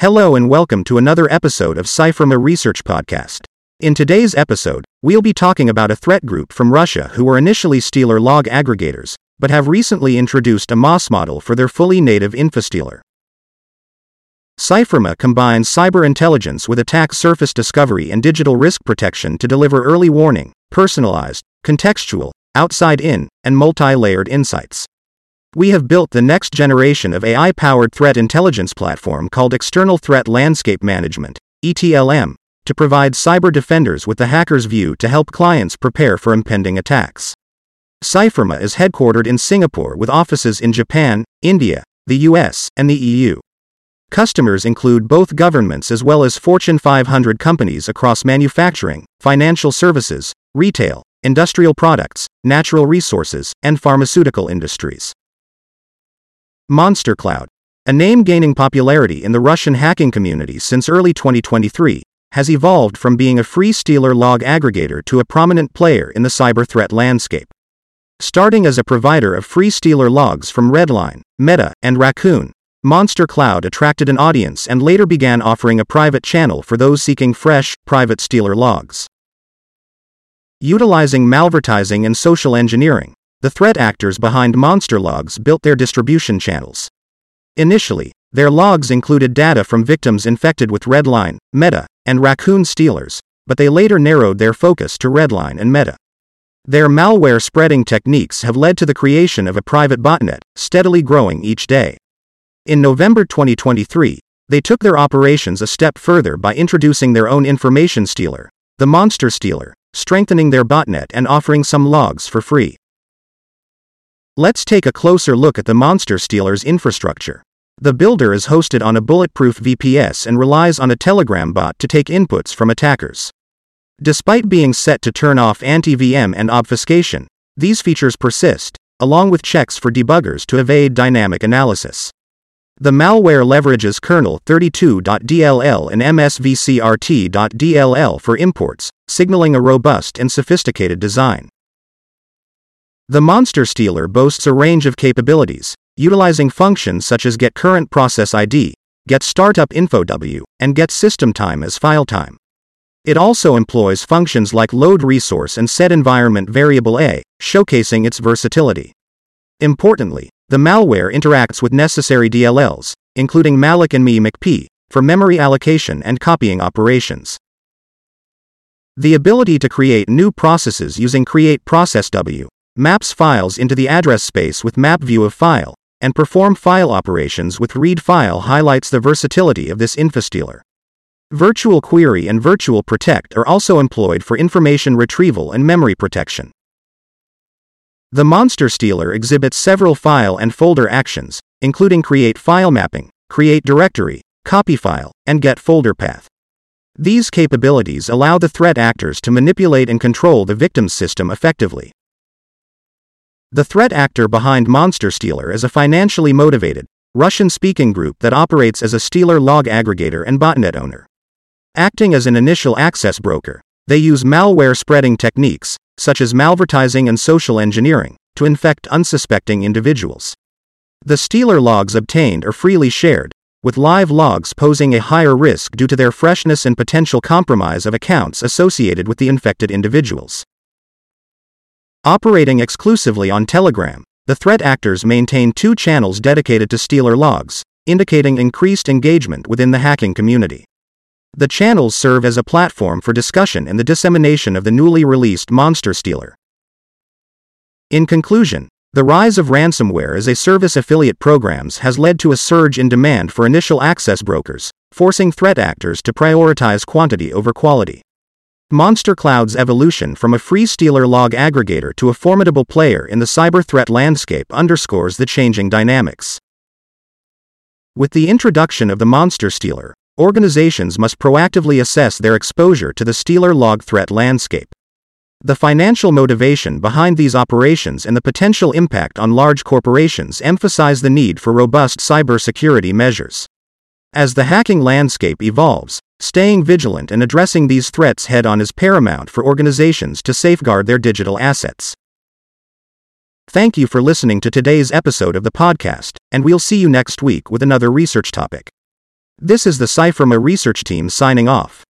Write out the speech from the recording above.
Hello and welcome to another episode of CYFIRMA Research Podcast. In today's episode, we'll be talking about a threat group from Russia who were initially stealer log aggregators, but have recently introduced a MaaS model for their fully native infostealer. CYFIRMA combines cyber intelligence with attack surface discovery and digital risk protection to deliver early warning, personalized, contextual, outside-in, and multi-layered insights. We have built the next generation of AI-powered threat intelligence platform called External Threat Landscape Management, ETLM, to provide cyber defenders with the hacker's view to help clients prepare for impending attacks. CYFIRMA is headquartered in Singapore with offices in Japan, India, the US, and the EU. Customers include both governments as well as Fortune 500 companies across manufacturing, financial services, retail, industrial products, natural resources, and pharmaceutical industries. Monster Cloud, a name gaining popularity in the Russian hacking community since early 2023, has evolved from being a free stealer log aggregator to a prominent player in the cyber threat landscape. Starting as a provider of free stealer logs from Redline, Meta, and Raccoon, Monster Cloud attracted an audience and later began offering a private channel for those seeking fresh, private stealer logs. Utilizing malvertising and social engineering, the threat actors behind Monster Logs built their distribution channels. Initially, their logs included data from victims infected with Redline, Meta, and Raccoon stealers, but they later narrowed their focus to Redline and Meta. Their malware spreading techniques have led to the creation of a private botnet, steadily growing each day. In November 2023, they took their operations a step further by introducing their own information stealer, the Monster Stealer, strengthening their botnet and offering some logs for free. Let's take a closer look at the Monster Stealer's infrastructure. The builder is hosted on a bulletproof VPS and relies on a Telegram bot to take inputs from attackers. Despite being set to turn off anti-VM and obfuscation, these features persist, along with checks for debuggers to evade dynamic analysis. The malware leverages kernel32.dll and msvcrt.dll for imports, signaling a robust and sophisticated design. The Monster Stealer boasts a range of capabilities, utilizing functions such as getCurrentProcessID, getStartupInfoW, and getSystemTime as file time. It also employs functions like loadResource and setEnvironmentVariableA, showcasing its versatility. Importantly, the malware interacts with necessary DLLs, including malloc and memcpy, for memory allocation and copying operations. The ability to create new processes using CreateProcessW maps files into the address space with MapViewOfFile, and perform file operations with ReadFile highlights the versatility of this infostealer. Virtual query and virtual protect are also employed for information retrieval and memory protection. The Monster Stealer exhibits several file and folder actions, including create file mapping, create directory, copy file, and get folder path. These capabilities allow the threat actors to manipulate and control the victim's system effectively. The threat actor behind Monster Stealer is a financially motivated, Russian-speaking group that operates as a stealer log aggregator and botnet owner. Acting as an initial access broker, they use malware spreading techniques, such as malvertising and social engineering, to infect unsuspecting individuals. The stealer logs obtained are freely shared, with live logs posing a higher risk due to their freshness and potential compromise of accounts associated with the infected individuals. Operating exclusively on Telegram, the threat actors maintain two channels dedicated to stealer logs, indicating increased engagement within the hacking community. The channels serve as a platform for discussion and the dissemination of the newly released Monster Stealer. In conclusion, the rise of ransomware as a service affiliate programs has led to a surge in demand for initial access brokers, forcing threat actors to prioritize quantity over quality. Monster Cloud's evolution from a free stealer log aggregator to a formidable player in the cyber threat landscape underscores the changing dynamics. With the introduction of the Monster Stealer, organizations must proactively assess their exposure to the stealer log threat landscape. The financial motivation behind these operations and the potential impact on large corporations emphasize the need for robust cybersecurity measures. As the hacking landscape evolves, staying vigilant and addressing these threats head-on is paramount for organizations to safeguard their digital assets. Thank you for listening to today's episode of the podcast, and we'll see you next week with another research topic. This is the CYFIRMA research team signing off.